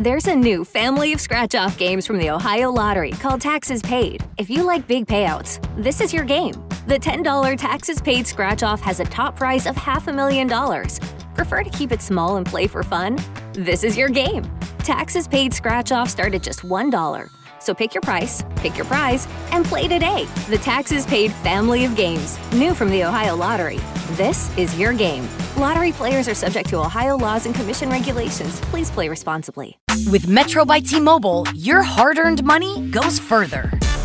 There's a new family of Scratch-Off games from the Ohio Lottery called Taxes Paid. If you like big payouts, this is your game. The $10 Taxes Paid Scratch-Off has a top prize of $500,000. Prefer to keep it small and play for fun? This is your game. Taxes Paid Scratch-Off start at just $1. So pick your price, pick your prize, and play today. The Taxes Paid family of games, new from the Ohio Lottery. This is your game. Lottery players are subject to Ohio laws and commission regulations. Please play responsibly. With Metro by T-Mobile, your hard-earned money goes further.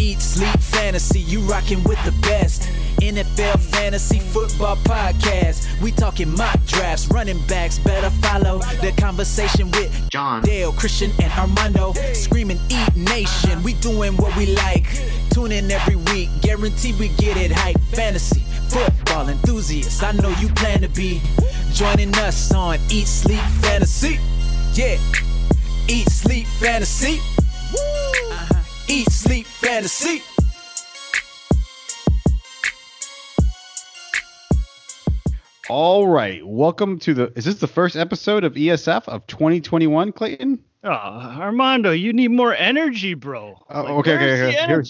Eat Sleep Fantasy. You rocking with the best. NFL Fantasy Football Podcast. We talking mock drafts, running backs. Better follow the conversation with John, Dale, Christian, and Armando. Screaming Eat Nation. We doing what we like. Tune in every week. Guaranteed we get it hype. Fantasy football enthusiasts, I know you plan to be joining us on Eat Sleep Fantasy. Yeah, Eat Sleep Fantasy. Eat Sleep Fantasy. All right, welcome to the... Is this the first episode of ESF of 2021, Clayton? Oh, Armando, you need more energy, bro. All right, here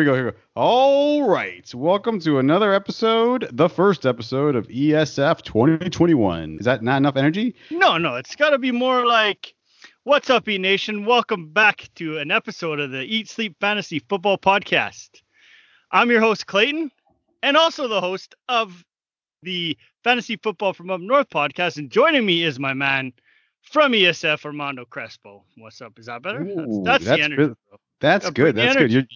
we go. All right, welcome to another episode, the first episode of ESF 2021. Is that not enough energy? No, it's got to be more like... What's up, E Nation? Welcome back to an episode of the Eat Sleep Fantasy Football Podcast. I'm your host, Clayton, and also the host of the Fantasy Football from Up North podcast, and joining me is my man from ESF, Armando Crespo. What's up? Is that better? That's the energy. That's good.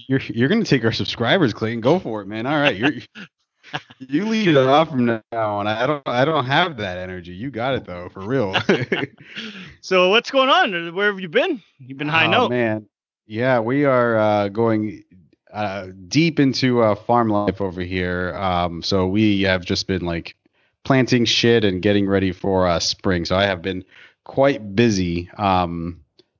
You're going to take our subscribers, Clayton. Go for it, man. All right, you lead it off from now on. I don't have that energy. You got it though, for real. So what's going on? Where have you been? You've been high note, man. Yeah, we are going deep into farm life over here. So we have just been like planting shit and getting ready for spring. So I have been quite busy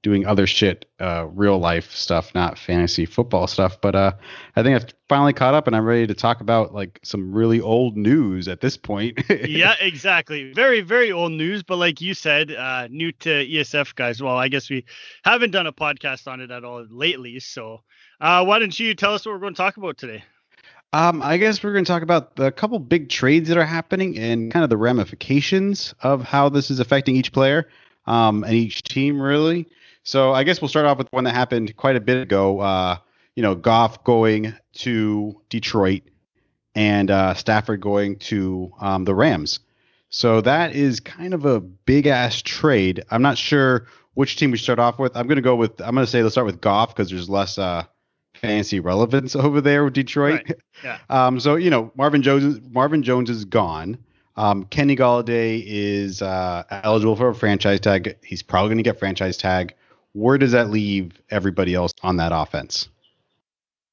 doing other shit, real life stuff, not fantasy football stuff. But I think I've finally caught up and I'm ready to talk about like some really old news at this point. Yeah, exactly. Very, very old news. But like you said, new to ESF guys. Well, I guess we haven't done a podcast on it at all lately. So why don't you tell us what we're going to talk about today? I guess we're going to talk about the couple big trades that are happening and kind of the ramifications of how this is affecting each player and each team, really. So I guess we'll start off with one that happened quite a bit ago. Goff going to Detroit and Stafford going to the Rams. So that is kind of a big-ass trade. I'm not sure which team we start off with. I'm going to say let's start with Goff because there's less fancy relevance over there with Detroit. Right. Yeah. Marvin Jones is gone. Kenny Golladay is eligible for a franchise tag. He's probably going to get franchise tag. Where does that leave everybody else on that offense?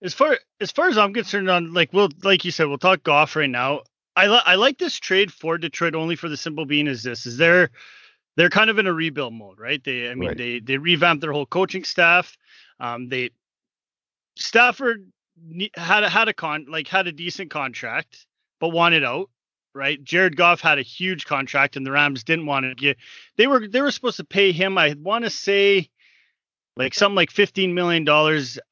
As far as I'm concerned, we'll talk Goff right now. I like this trade for Detroit only for the simple being they're kind of in a rebuild mode, right? They revamped their whole coaching staff. Stafford had a decent contract, but wanted out, right? Jared Goff had a huge contract, and the Rams didn't want to get. They were supposed to pay him, I want to say, like something like $15 million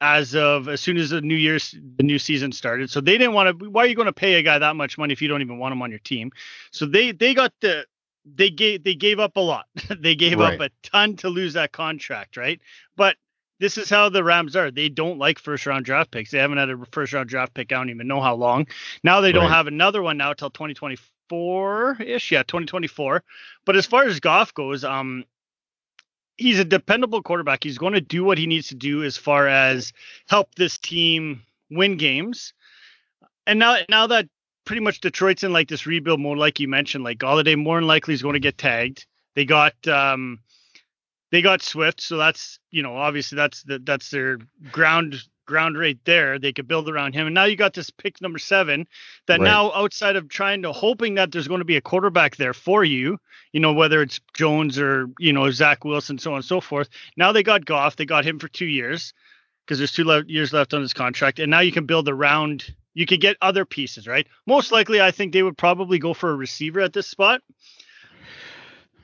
as soon as the new season started. So they didn't want to. Why are you going to pay a guy that much money if you don't even want him on your team? So they gave up a lot. They gave up a ton to lose that contract, right? But this is how the Rams are. They don't like first-round draft picks. They haven't had a first-round draft pick. I don't even know how long. Now they don't have another one now until 2024-ish. Yeah, 2024. But as far as Goff goes, he's a dependable quarterback. He's going to do what he needs to do as far as help this team win games. And now that pretty much Detroit's in like this rebuild mode, like you mentioned, like Golladay more than likely is going to get tagged. They got They got Swift, so that's, you know, obviously that's their ground right there. They could build around him. And now you got this pick number 7 that right. Now outside of hoping that there's going to be a quarterback there for you, you know, whether it's Jones or, you know, Zach Wilson, so on and so forth. Now they got Goff. They got him for 2 years because there's 2 years left on his contract. And now you can build around. You could get other pieces, right? Most likely, I think they would probably go for a receiver at this spot.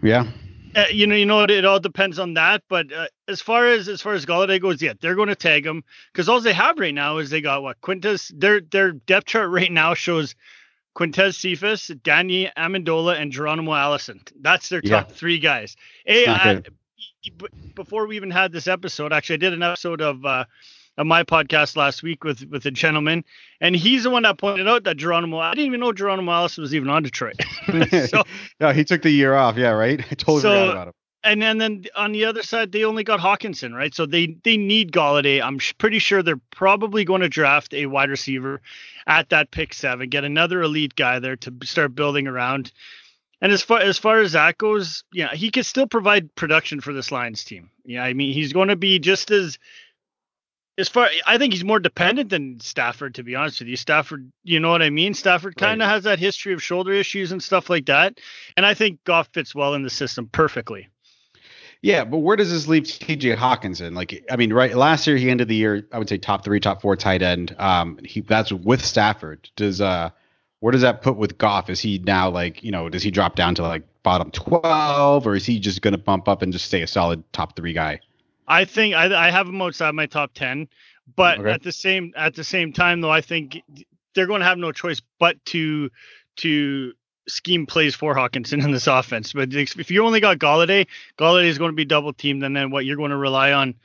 Yeah. It all depends on that. But as far as Galladay goes, yeah, they're going to tag him because all they have right now is they got what Quintez. Their depth chart right now shows Quintez Cephas, Danny Amendola, and Geronimo Allison. That's their top three guys. Before we even had this episode, actually, I did an episode of my podcast last week with a gentleman, and he's the one that pointed out that Geronimo, I didn't even know Geronimo Allison was even on Detroit. So, no, he took the year off. Yeah. Right. I totally forgot about him. And then on the other side, they only got Hawkinson, right? So they need Galladay. I'm pretty sure they're probably going to draft a wide receiver at that pick 7, get another elite guy there to start building around. And as far as that goes, yeah, he can still provide production for this Lions team. Yeah. I mean, he's going to be just I think he's more dependent than Stafford, to be honest with you. Stafford, you know what I mean? Stafford kind of has that history of shoulder issues and stuff like that. And I think Goff fits well in the system perfectly. Yeah, but where does this leave TJ Hawkinson? Like, I mean, right, last year he ended the year, I would say top 3, top 4 tight end. That's with Stafford. Where does that put with Goff? Is he now like, you know, does he drop down to like bottom 12, or is he just going to bump up and just stay a solid top 3 guy? I think I have him outside my top 10, but okay. at the same time, though, I think they're going to have no choice but to scheme plays for Hawkinson in this offense. But if you only got Galladay is going to be double teamed, and then what, you're going to rely on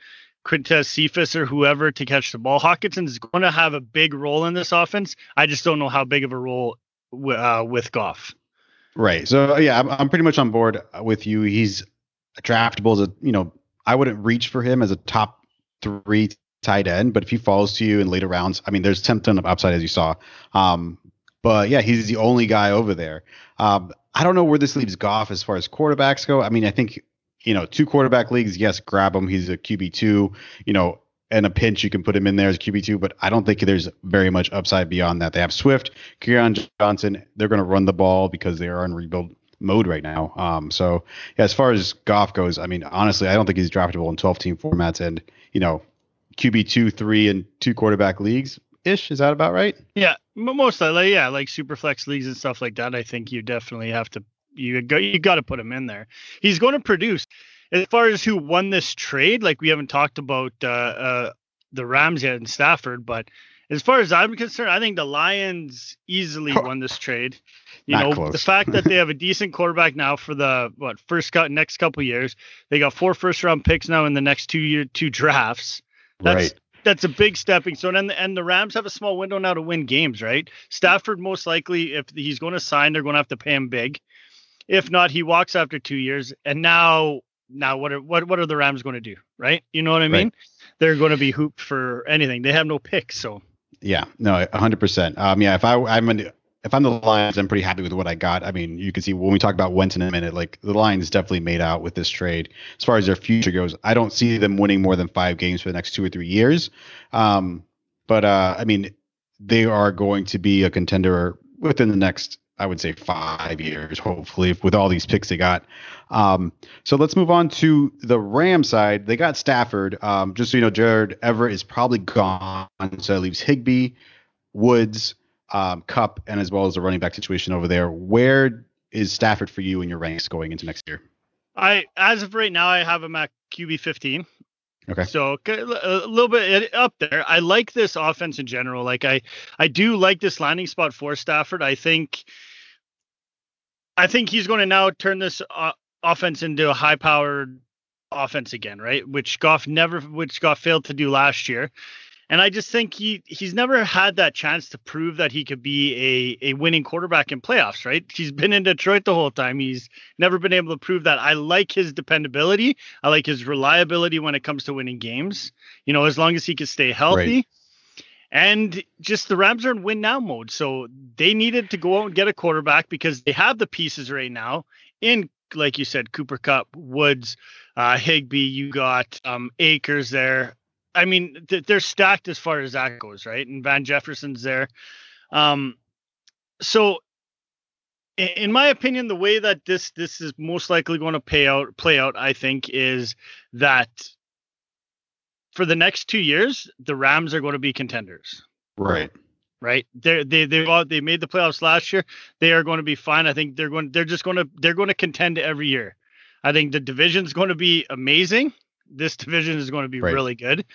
Quintez Cephas or whoever to catch the ball. Hawkinson is going to have a big role in this offense. I just don't know how big of a role with Goff. Right. So yeah, I'm pretty much on board with you. He's draftable as I wouldn't reach for him as a top 3 tight end, but if he falls to you in later rounds, I mean, there's tempting of upside, as you saw. But yeah, he's the only guy over there. I don't know where this leaves Goff as far as quarterbacks go. I mean, I think, 2 quarterback leagues, yes, grab him. He's a QB2, in a pinch, you can put him in there as QB2, but I don't think there's very much upside beyond that. They have Swift, Kerryon Johnson. They're going to run the ball because they are in rebuild mode right now. So yeah, as far as Goff goes, I mean, honestly, I don't think he's draftable in 12-team formats and, QB2, 3 and 2 quarterback leagues ish. Is that about right? Yeah. Mostly. Like super flex leagues and stuff like that. I think you definitely have to, you got to put him in there. He's going to produce. As far as who won this trade, like we haven't talked about the Rams yet and Stafford, but as far as I'm concerned, I think the Lions easily won this trade. The fact that they have a decent quarterback now for next couple years, they got 4 first-round picks now in the next 2 drafts. That's a big stepping stone. And the Rams have a small window now to win games, right? Stafford, most likely, if he's going to sign, they're going to have to pay him big. If not, he walks after 2 years. And now what are the Rams going to do, right? You know what I mean? Right. They're going to be hooped for anything. They have no picks, so. Yeah, no, 100%. If I'm the Lions, I'm pretty happy with what I got. I mean, you can see when we talk about Wentz in a minute, like the Lions definitely made out with this trade. As far as their future goes, I don't see them winning more than 5 games for the next 2 or 3 years. They are going to be a contender within the next, I would say, 5 years, hopefully, with all these picks they got. So let's move on to the Rams side. They got Stafford. Just so you know, Jared Everett is probably gone. So that leaves Higbee, Woods, Cup, and as well as the running back situation over there. Where is Stafford for you in your ranks going into next year? As of right now, I have him at QB 15. Okay. So a little bit up there. I like this offense in general. Like I do like this landing spot for Stafford. I think he's going to now turn this offense into a high-powered offense again, right? Which Goff failed to do last year. And I just think he's never had that chance to prove that he could be a winning quarterback in playoffs, right? He's been in Detroit the whole time. He's never been able to prove that. I like his dependability. I like his reliability when it comes to winning games, as long as he can stay healthy. Right. And just the Rams are in win now mode. So they needed to go out and get a quarterback because they have the pieces right now in like you said, Cooper Cup, Woods, Higby, you got Akers there. I mean, they're stacked as far as that goes, right? And Van Jefferson's there. So in my opinion, the way that this is most likely going to play out, I think, is that for the next 2 years, the Rams are going to be contenders. Right. Right. They made the playoffs last year. They are going to be fine. I think they're going to contend every year. I think the division's going to be amazing. This division is going to be really good.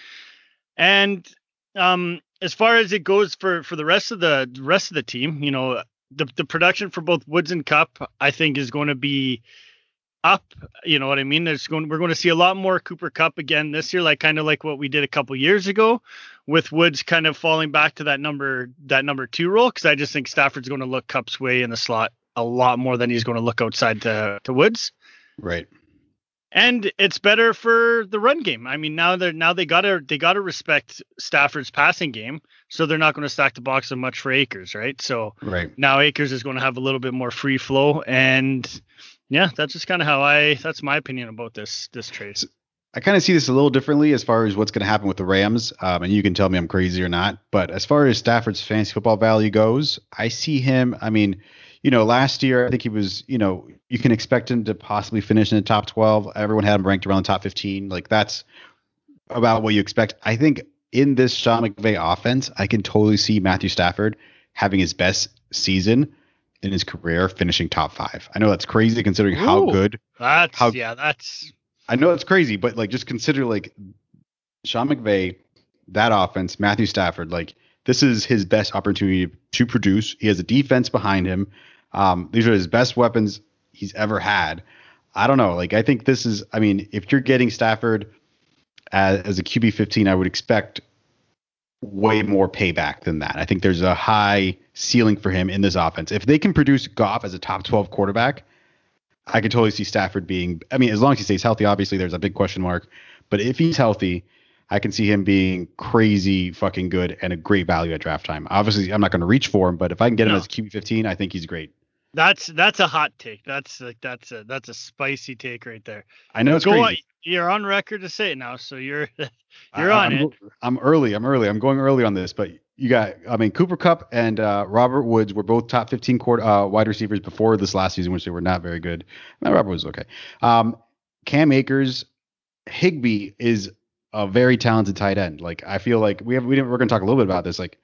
And as far as it goes for the rest of the team, you know, the production for both Woods and Cup, I think, is going to be up. You know what I mean? We're going to see a lot more Cooper Cup again this year, like kind of like what we did a couple years ago, with Woods kind of falling back to that number two role, because I just think Stafford's going to look Cup's way in the slot a lot more than he's going to look outside to Woods. Right. And it's better for the run game. I mean, now they gotta respect Stafford's passing game, so they're not going to stack the box so much for Akers, right? So now Akers is going to have a little bit more free flow, and yeah, that's just kind of that's my opinion about this trade. I kind of see this a little differently as far as what's going to happen with the Rams, and you can tell me I'm crazy or not. But as far as Stafford's fantasy football value goes, I see him. I mean, you know, last year, I think he was, you know, you can expect him to possibly finish in the top 12. Everyone had him ranked around the top 15. Like, that's about what you expect. I think in this Sean McVay offense, I can totally see Matthew Stafford having his best season in his career, finishing top 5. I know that's crazy considering how good. I know it's crazy, but like, just consider like Sean McVay, that offense, Matthew Stafford, like, this is his best opportunity to produce. He has a defense behind him. These are his best weapons he's ever had. I don't know. Like, I think this is, I mean, if you're getting Stafford as a QB 15, I would expect way more payback than that. I think there's a high ceiling for him in this offense. If they can produce Goff as a top 12 quarterback, I could totally see Stafford being, I mean, as long as he stays healthy, obviously there's a big question mark, but if he's healthy, I can see him being crazy fucking good and a great value at draft time. Obviously, I'm not going to reach for him, but if I can get him as QB 15, I think he's great. That's a hot take. That's a spicy take right there. I know it's crazy. You're on record to say it now, so you're on it. I'm early. I'm going early on this, but you got, I mean, Cooper Kupp and Robert Woods were both top 15 wide receivers before this last season, which they were not very good. No, Robert Woods was okay. Cam Akers, Higby is a very talented tight end. Like, I feel like we're going to talk a little bit about this. Like,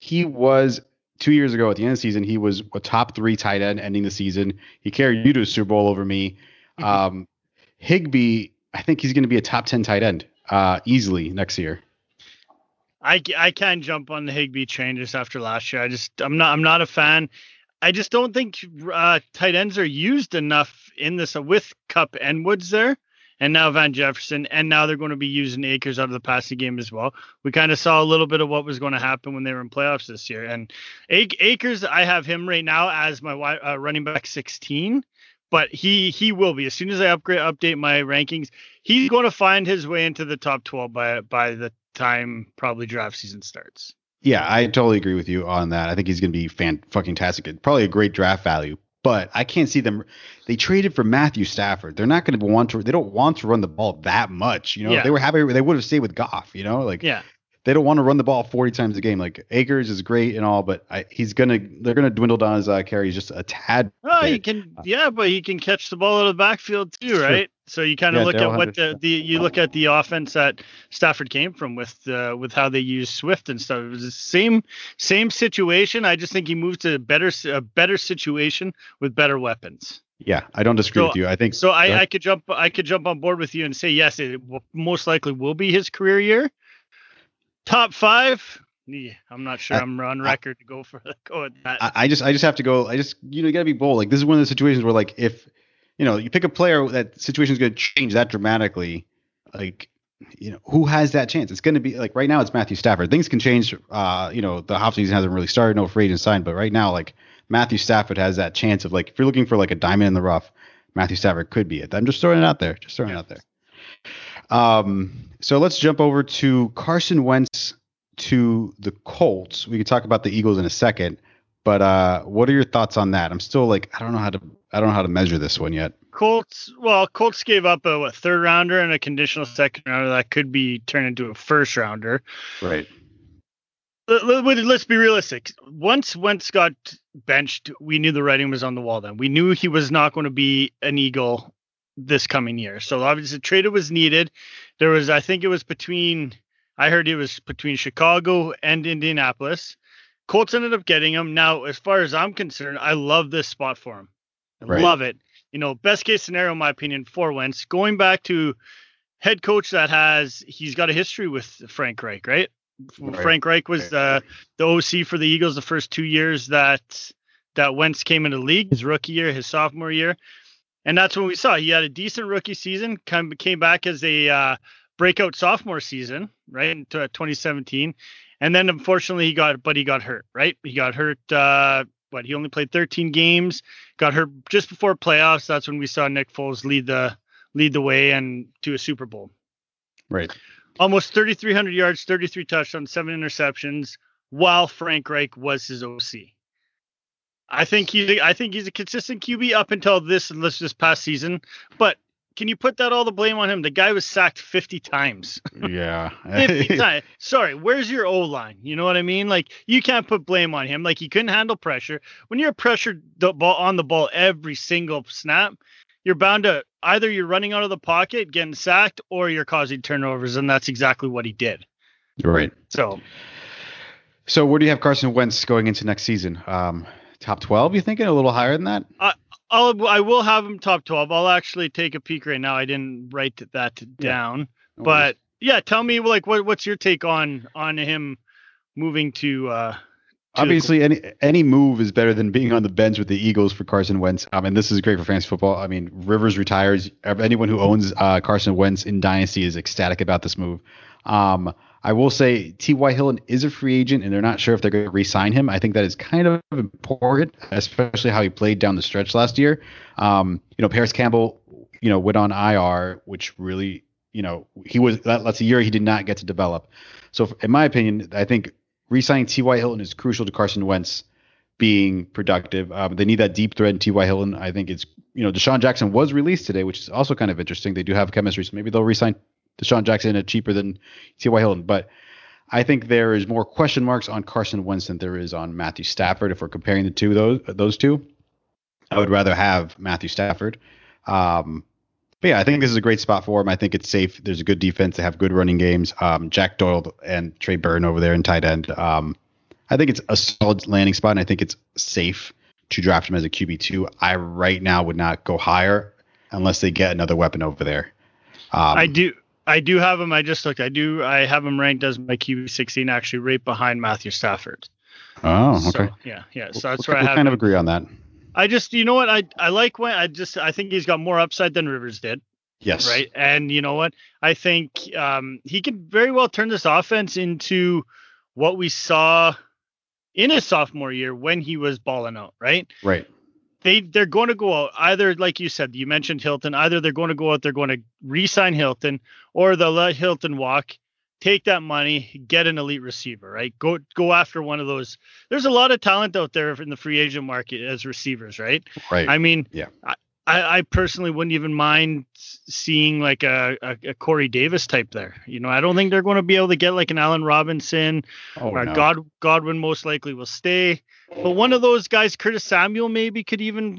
he was 2 years ago at the end of the season, he was a top 3 tight end ending the season. He carried you to a Super Bowl over me. Higby, I think he's going to be a top 10 tight end easily next year. I can jump on the Higby train just after last year. I'm not a fan. I just don't think tight ends are used enough in this with Cup and Woods there. And now Van Jefferson, and now they're going to be using Akers out of the passing game as well. We kind of saw a little bit of what was going to happen when they were in playoffs this year. And Akers, I have him right now as my running back 16, but he will be. As soon as I update my rankings, he's going to find his way into the top 12 by the time probably draft season starts. Yeah, I totally agree with you on that. I think he's going to be fucking-tastic. Probably a great draft value. But I can't see them. They traded for Matthew Stafford. They're not going to want to. They don't want to run the ball that much. You know, If they were happy, they would have stayed with Goff. You know, like they don't want to run the ball 40 times a game. Like, Akers is great and all, but they're gonna dwindle down his carries just a tad. Oh, bit. But he can catch the ball out of the backfield too, right? So you kind of look Dale at what look at the offense that Stafford came from with how they use Swift and stuff. It was the same situation. I just think he moved to a better situation with better weapons. Yeah, I don't disagree with you. I think so. I could jump on board with you and say yes, it most likely will be his career year. Top 5. Yeah, I'm not sure I'm on record to go at that. I just have to go. You gotta be bold. Like, this is one of the situations where, like, if you know, you pick a player, that situation's going to change that dramatically. Like, you know, who has that chance? It's going to be like, right now it's Matthew Stafford. Things can change. You know, the off season hasn't really started. No free agent signed. But right now, like, Matthew Stafford has that chance of, like, if you're looking for like a diamond in the rough, Matthew Stafford could be it. I'm just throwing it out there. So let's jump over to Carson Wentz to the Colts. We can talk about the Eagles in a second. But what are your thoughts on that? I'm still like, I don't know how to measure this one yet. Colts gave up a third rounder and a conditional second rounder that could be turned into a first rounder. Right. Let's be realistic. Once Wentz got benched, we knew the writing was on the wall then. We knew he was not going to be an Eagle this coming year. So obviously the trade was needed. There was, I think it was between, I heard it was between Chicago and Indianapolis. Colts ended up getting him. Now, as far as I'm concerned, I love this spot for him. Love it. You know, best case scenario, in my opinion, for Wentz, going back to head coach that he's got a history with Frank Reich, right? Right. Frank Reich was the OC for the Eagles the first 2 years that Wentz came into the league, his rookie year, his sophomore year. And that's when we saw he had a decent rookie season, came back as a breakout sophomore season, right, in 2017. And then, unfortunately, he got hurt, right? He got hurt, he only played 13 games, got hurt just before playoffs. That's when we saw Nick Foles lead the way and to a Super Bowl. Right. Almost 3,300 yards, 33 touchdowns, 7 interceptions, while Frank Reich was his OC. I think he's a consistent QB up until this past season. But can you put all the blame on him? The guy was sacked 50 times. Yeah. 50 times. Sorry, where's your O-line? You know what I mean? Like, you can't put blame on him. Like, he couldn't handle pressure. When you're pressured on the ball every single snap, you're bound to either you're running out of the pocket, getting sacked, or you're causing turnovers, and that's exactly what he did. Right. So where do you have Carson Wentz going into next season? Top 12, you thinking? A little higher than that? I will have him top 12. I'll actually take a peek right now. I didn't write that down. Yeah. But, yeah, tell me, like, what's your take on him moving to – obviously, any move is better than being on the bench with the Eagles for Carson Wentz. I mean, this is great for fantasy football. I mean, Rivers retires. Anyone who owns Carson Wentz in Dynasty is ecstatic about this move. I will say T.Y. Hilton is a free agent, and they're not sure if they're going to re-sign him. I think that is kind of important, especially how he played down the stretch last year. Paris Campbell, went on IR, which really, that's a year he did not get to develop. So, in my opinion, I think re-signing T.Y. Hilton is crucial to Carson Wentz being productive. They need that deep threat in T.Y. Hilton. I think it's, Deshaun Jackson was released today, which is also kind of interesting. They do have chemistry, so maybe they'll re-sign Deshaun Jackson at cheaper than T.Y. Hilton. But I think there is more question marks on Carson Wentz than there is on Matthew Stafford. If we're comparing the two, those two, I would rather have Matthew Stafford. But yeah, I think this is a great spot for him. I think it's safe. There's a good defense. They have good running games. Jack Doyle and Trey Burton over there in tight end. I think it's a solid landing spot, and I think it's safe to draft him as a QB2. I right now would not go higher unless they get another weapon over there. I do have him. I just looked. I have him ranked as my QB16, actually right behind Matthew Stafford. Oh, okay. So, yeah. So that's where I have. We kind of agree on that. I just, you know what, I like when I think he's got more upside than Rivers did. Yes. Right. And you know what, I think he can very well turn this offense into what we saw in his sophomore year when he was balling out. Right. Right. They're going to go out either, like you said, you mentioned Hilton, either they're going to go out, they're going to re-sign Hilton, or they'll let Hilton walk. Take that money, get an elite receiver, right? Go after one of those. There's a lot of talent out there in the free agent market as receivers, right? Right. I mean, yeah. I personally wouldn't even mind seeing like a Corey Davis type there. I don't think they're going to be able to get like an Allen Robinson. Godwin most likely will stay. But one of those guys, Curtis Samuel, maybe could even,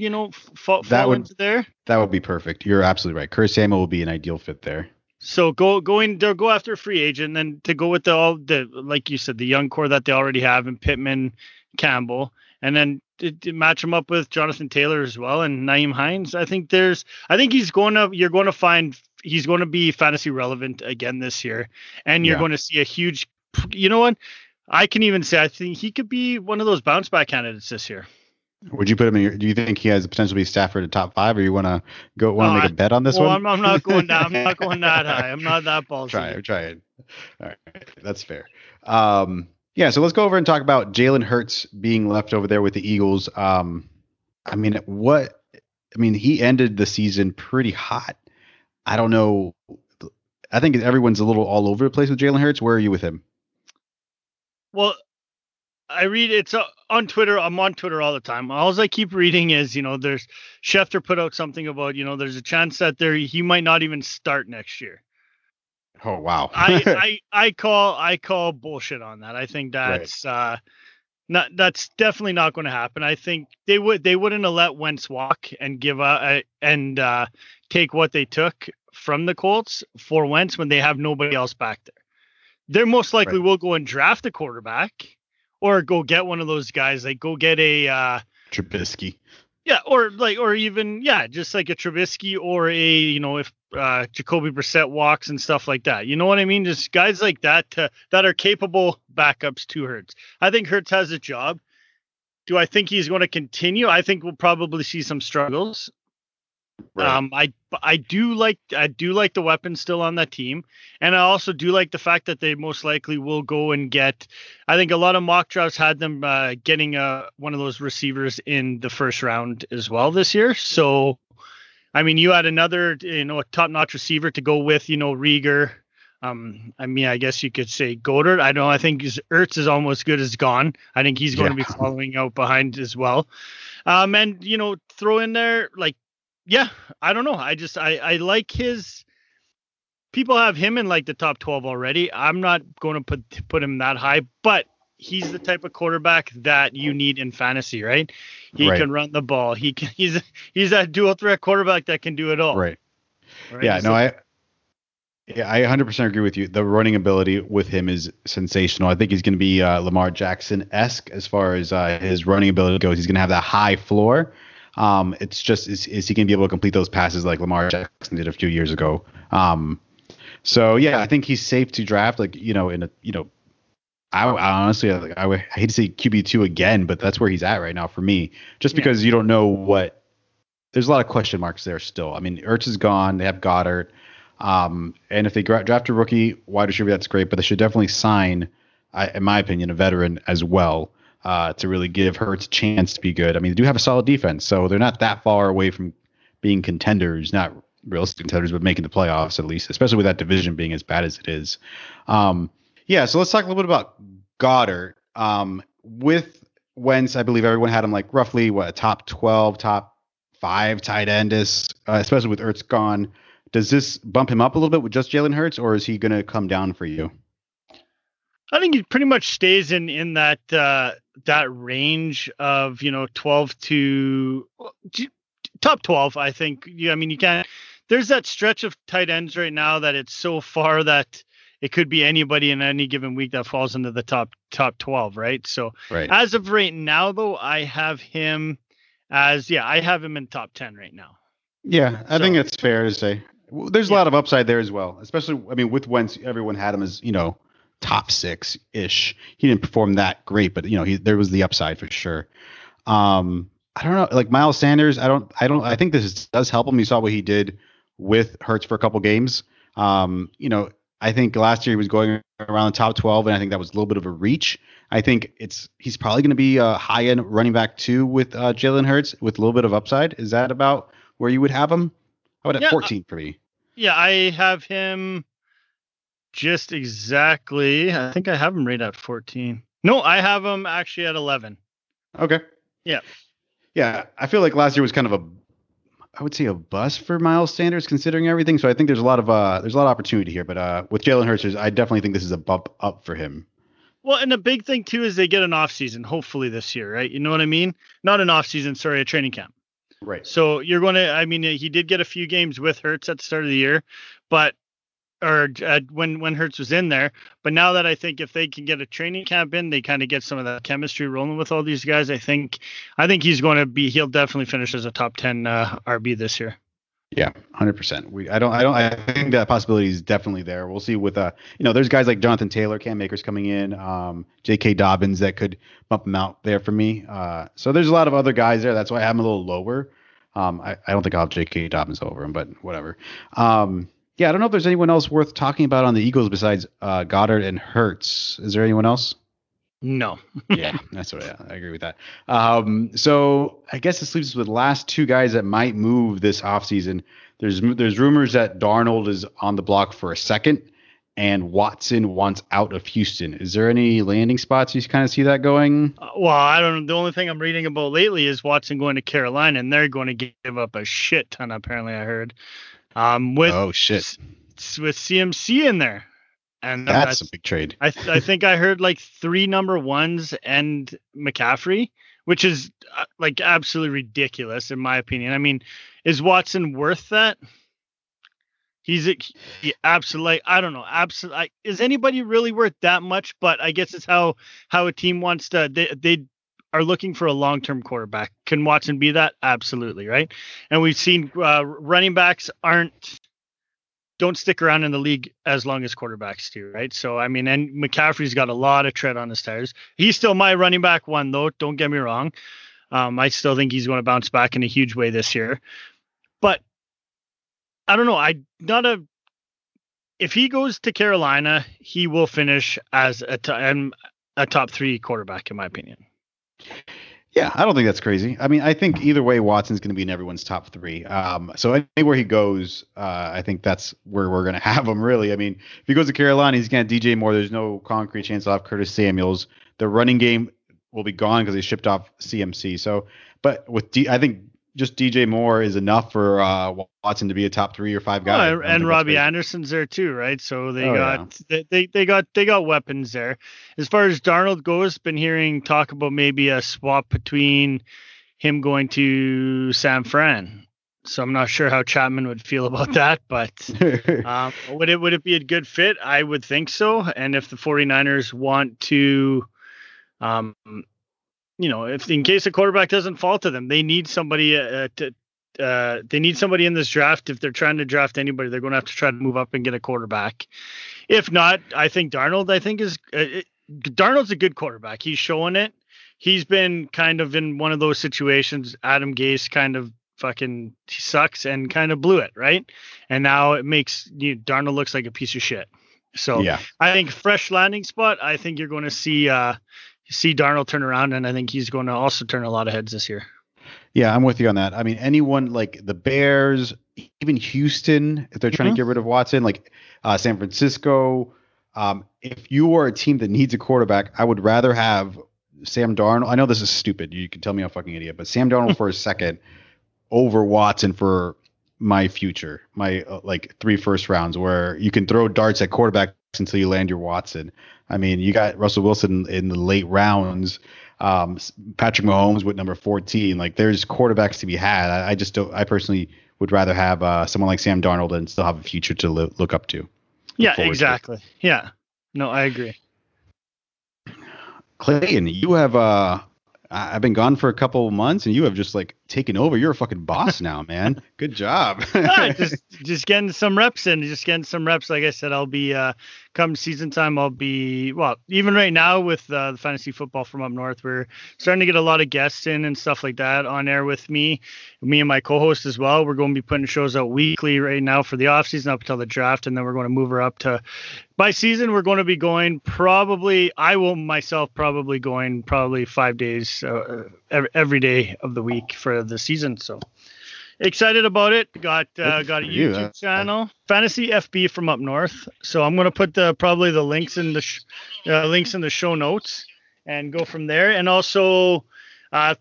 fall into there. That would be perfect. You're absolutely right. Curtis Samuel will be an ideal fit there. So go after a free agent, and then to go with like you said, the young core that they already have in Pittman, Campbell, and then to match him up with Jonathan Taylor as well and Nyheim Hines. I think he's going to be fantasy relevant again this year, and you're going to see a huge. You know what? I can even say I think he could be one of those bounce back candidates this year. Would you put him in do you think he has the potential to be Stafford at top 5, or you want to make a bet on this one? I'm not going down. I'm not going that high. I'm not that ballsy. Try it. All right. That's fair. So let's go over and talk about Jalen Hurts being left over there with the Eagles. He ended the season pretty hot. I don't know. I think everyone's a little all over the place with Jalen Hurts. Where are you with him? Well, I read it's on Twitter. I'm on Twitter all the time. All I keep reading is, you know, there's Schefter put out something about, you know, there's a chance that he might not even start next year. Oh, wow. I call bullshit on that. I think that's right. That's definitely not going to happen. I think they wouldn't have let Wentz walk and take what they took from the Colts for Wentz when they have nobody else back there. They're most likely will go and draft a quarterback or go get one of those guys. Like go get a Trubisky. Yeah, or even just like a Trubisky or a, you know, if Jacoby Brissett walks and stuff like that. You know what I mean? Just guys like that that are capable backups to Hurts. I think Hurts has a job. Do I think he's going to continue? I think we'll probably see some struggles. Right. I do like the weapons still on that team, and I also do like the fact that they most likely will go and get. I think a lot of mock drafts had them getting one of those receivers in the first round as well this year. So, I mean, you had another, you know, a top-notch receiver to go with, you know, Reagor. I mean, I guess you could say Goddard. I don't. I think Ertz is almost good as gone. I think he's going to be following out behind as well. And you know, throw in there like. Yeah, I don't know. I like his. People have him in like the top 12 already. I'm not going to put him that high, but he's the type of quarterback that you need in fantasy, right? He can run the ball. He's that dual threat quarterback that can do it all. Right. Yeah. So, no. I 100% agree with you. The running ability with him is sensational. I think he's going to be Lamar Jackson-esque as far as his running ability goes. He's going to have that high floor. It's just is he gonna be able to complete those passes like Lamar Jackson did a few years ago? So yeah, I think he's safe to draft. Like you know, I honestly I hate to say QB2 again, but that's where he's at right now for me. Just because you don't know what there's a lot of question marks there still. I mean, Ertz is gone. They have Goddard, and if they draft a rookie wide receiver, that's great. But they should definitely sign, in my opinion, a veteran as well. To really give Hurts a chance to be good. I mean, they do have a solid defense, so they're not that far away from being contenders, not realistic contenders, but making the playoffs at least, especially with that division being as bad as it is. So let's talk a little bit about Goddard. With Wentz, I believe everyone had him like roughly a top 12, top 5 tight end-ish, especially with Ertz gone. Does this bump him up a little bit with just Jalen Hurts, or is he going to come down for you? I think he pretty much stays in that that range of, you know, 12 to top 12. I think. I mean, you can't. There's that stretch of tight ends right now that it's so far that it could be anybody in any given week that falls into the top 12, right? So as of right now, though, I have him in top 10 right now. Yeah, I think it's fair to say there's a lot of upside there as well, especially. I mean, with Wentz, everyone had him as, you know, top 6-ish. He didn't perform that great, but you know, there was the upside for sure. I don't know, like Miles Sanders. I think this does help him. You saw what he did with Hurts for a couple games. You know, I think last year he was going around the top 12, and I think that was a little bit of a reach. I think he's probably going to be a high end running back too with Jalen Hurts with a little bit of upside. Is that about where you would have him? I would have 14 for me. Yeah, I have him. Just exactly. I think I have him right at 14. No, I have him actually at 11. Okay. Yeah. Yeah. I feel like last year was kind of I would say a bust for Miles Sanders considering everything. So I think there's a lot of opportunity here, but with Jalen Hurts, I definitely think this is a bump up for him. Well, and the big thing too, is they get an off season, hopefully this year, right? You know what I mean? Not an off season, sorry, a training camp. Right. So you're going to, I mean, he did get a few games with Hurts at the start of the year, but when Hurts was in there. But now that I think if they can get a training camp in, they kind of get some of that chemistry rolling with all these guys. I think he'll definitely finish as a top 10 RB this year. Yeah, 100%. I think that possibility is definitely there. We'll see with, you know, there's guys like Jonathan Taylor, Cam Akers coming in, J.K. Dobbins that could bump him out there for me. So there's a lot of other guys there. That's why I'm a little lower. I don't think I'll have J.K. Dobbins over him, but whatever. Yeah, I don't know if there's anyone else worth talking about on the Eagles besides Goddard and Hurts. Is there anyone else? No. Yeah, that's what I agree with that. So I guess this leaves us with the last two guys that might move this offseason. There's rumors that Darnold is on the block for a second, and Watson wants out of Houston. Is there any landing spots you kind of see that going? Well, I don't know. The only thing I'm reading about lately is Watson going to Carolina, and they're going to give up a shit ton, apparently, I heard. With CMC in there. And that's a big trade. I think I heard like 3 number ones and McCaffrey, which is like absolutely ridiculous in my opinion. I mean, is Watson worth that? He's absolutely. I don't know. Absolutely. Is anybody really worth that much? But I guess it's how a team wants to. They are looking for a long-term quarterback. Can Watson be that? Absolutely, right. And we've seen running backs don't stick around in the league as long as quarterbacks do, right? So, I mean, and McCaffrey's got a lot of tread on his tires. He's still my running back one, though. Don't get me wrong. I still think he's going to bounce back in a huge way this year. But I don't know. If he goes to Carolina, he will finish as a top 3 quarterback, in my opinion. Yeah, I don't think that's crazy. I mean, I think either way, Watson's going to be in everyone's top 3. So anywhere he goes, I think that's where we're going to have him, really. I mean, if he goes to Carolina, he's going to DJ Moore. There's no concrete chance to have Curtis Samuels. The running game will be gone because they shipped off CMC. So, but with I think just DJ Moore is enough for Watson to be a top 3 or 5 guy. Oh, and Robbie Anderson's there too, right? So they got weapons there. As far as Darnold goes, been hearing talk about maybe a swap between him going to San Fran. So I'm not sure how Chapman would feel about that, but would it be a good fit? I would think so. And if the 49ers want to, if in case a quarterback doesn't fall to them, they need somebody in this draft. If they're trying to draft anybody, they're going to have to try to move up and get a quarterback. If not, I think Darnold. I think Darnold's a good quarterback. He's showing it. He's been kind of in one of those situations. Adam Gase kind of fucking sucks and kind of blew it, right? And now it makes Darnold looks like a piece of shit. So yeah. I think fresh landing spot. I think you're going to see Darnold turn around, and I think he's going to also turn a lot of heads this year. Yeah, I'm with you on that. I mean, anyone like the Bears, even Houston, if they're trying to get rid of Watson, like San Francisco, if you are a team that needs a quarterback, I would rather have Sam Darnold. I know this is stupid. You can tell me I'm a fucking idiot, but Sam Darnold for a second over Watson for my future, my 3 first rounds where you can throw darts at quarterbacks until you land your Watson. I mean, you got Russell Wilson in the late rounds, Patrick Mahomes with number 14. Like, there's quarterbacks to be had. I personally would rather have someone like Sam Darnold and still have a future to look up to. Yeah, exactly. Yeah. No, I agree. Clayton, you have I've been gone for a couple of months, and you have just taken over. You're a fucking boss now, man. Good job. Just getting some reps in. Just getting some reps. Like I said, I'll be come season time. I'll be even right now with the Fantasy Football from Up North. We're starting to get a lot of guests in and stuff like that on air with me and my co-host as well. We're going to be putting shows out weekly right now for the off season up until the draft, and then we're going to move her up to. By season, we're going to be going probably, I will myself probably going probably 5 days every day of the week for the season. So excited about it. Got a YouTube channel, Fantasy FB from Up North. So I'm going to put the links in the links in the show notes and go from there. And also download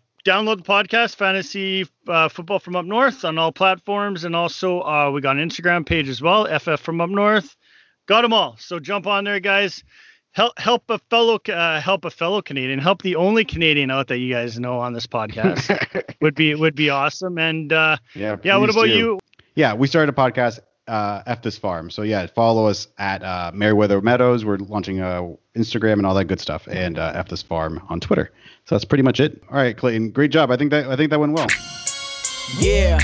the podcast, Fantasy Football from Up North on all platforms. And also we got an Instagram page as well, FF from Up North. Got them all. So jump on there, guys. Help a fellow Canadian. Help the only Canadian out that you guys know on this podcast. would be awesome. And yeah. What about you? Yeah, we started a podcast, F This Farm. So yeah, follow us at Meriwether Meadows. We're launching Instagram and all that good stuff, and F This Farm on Twitter. So that's pretty much it. All right, Clayton, great job. I think that went well. Yeah.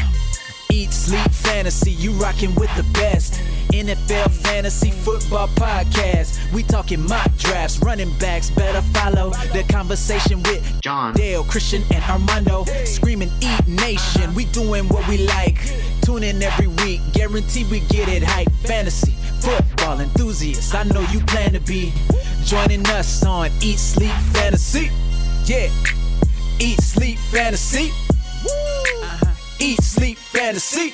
Eat Sleep Fantasy. You rocking with the best. NFL Fantasy Football Podcast. We talking mock drafts, running backs. Better follow the conversation with John, Dale, Christian, and Armando. Screaming Eat Nation. We doing what we like. Tune in every week. Guaranteed we get it hype. Fantasy football enthusiasts. I know you plan to be joining us on Eat Sleep Fantasy. Yeah. Eat Sleep Fantasy. Eat Sleep Fantasy.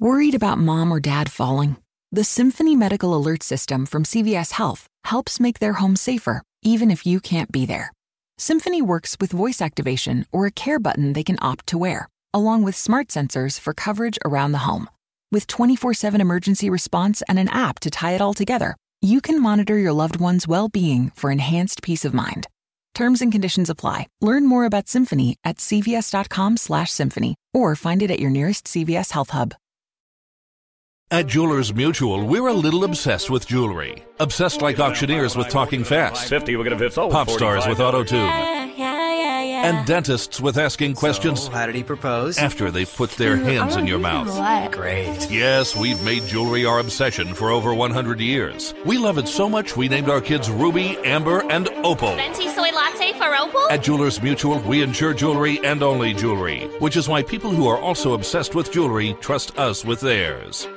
Worried about mom or dad falling? The Symphony Medical Alert System from CVS Health helps make their home safer, even if you can't be there. Symphony works with voice activation or a care button they can opt to wear, along with smart sensors for coverage around the home. With 24/7 emergency response and an app to tie it all together, you can monitor your loved one's well-being for enhanced peace of mind. Terms and conditions apply. Learn more about Symphony at cvs.com/symphony or find it at your nearest CVS Health Hub. At Jewelers Mutual, we're a little obsessed with jewelry. Obsessed like auctioneers with talking fast. 50, we're going to sold. Pop stars with auto-tune. And dentists with asking questions. So, how did he propose? After they've put their hands in your mouth. What? Great. Yes, we've made jewelry our obsession for over 100 years. We love it so much we named our kids Ruby, Amber, and Opal. Venti soy latte for Opal? At Jewelers Mutual, we insure jewelry and only jewelry, which is why people who are also obsessed with jewelry trust us with theirs.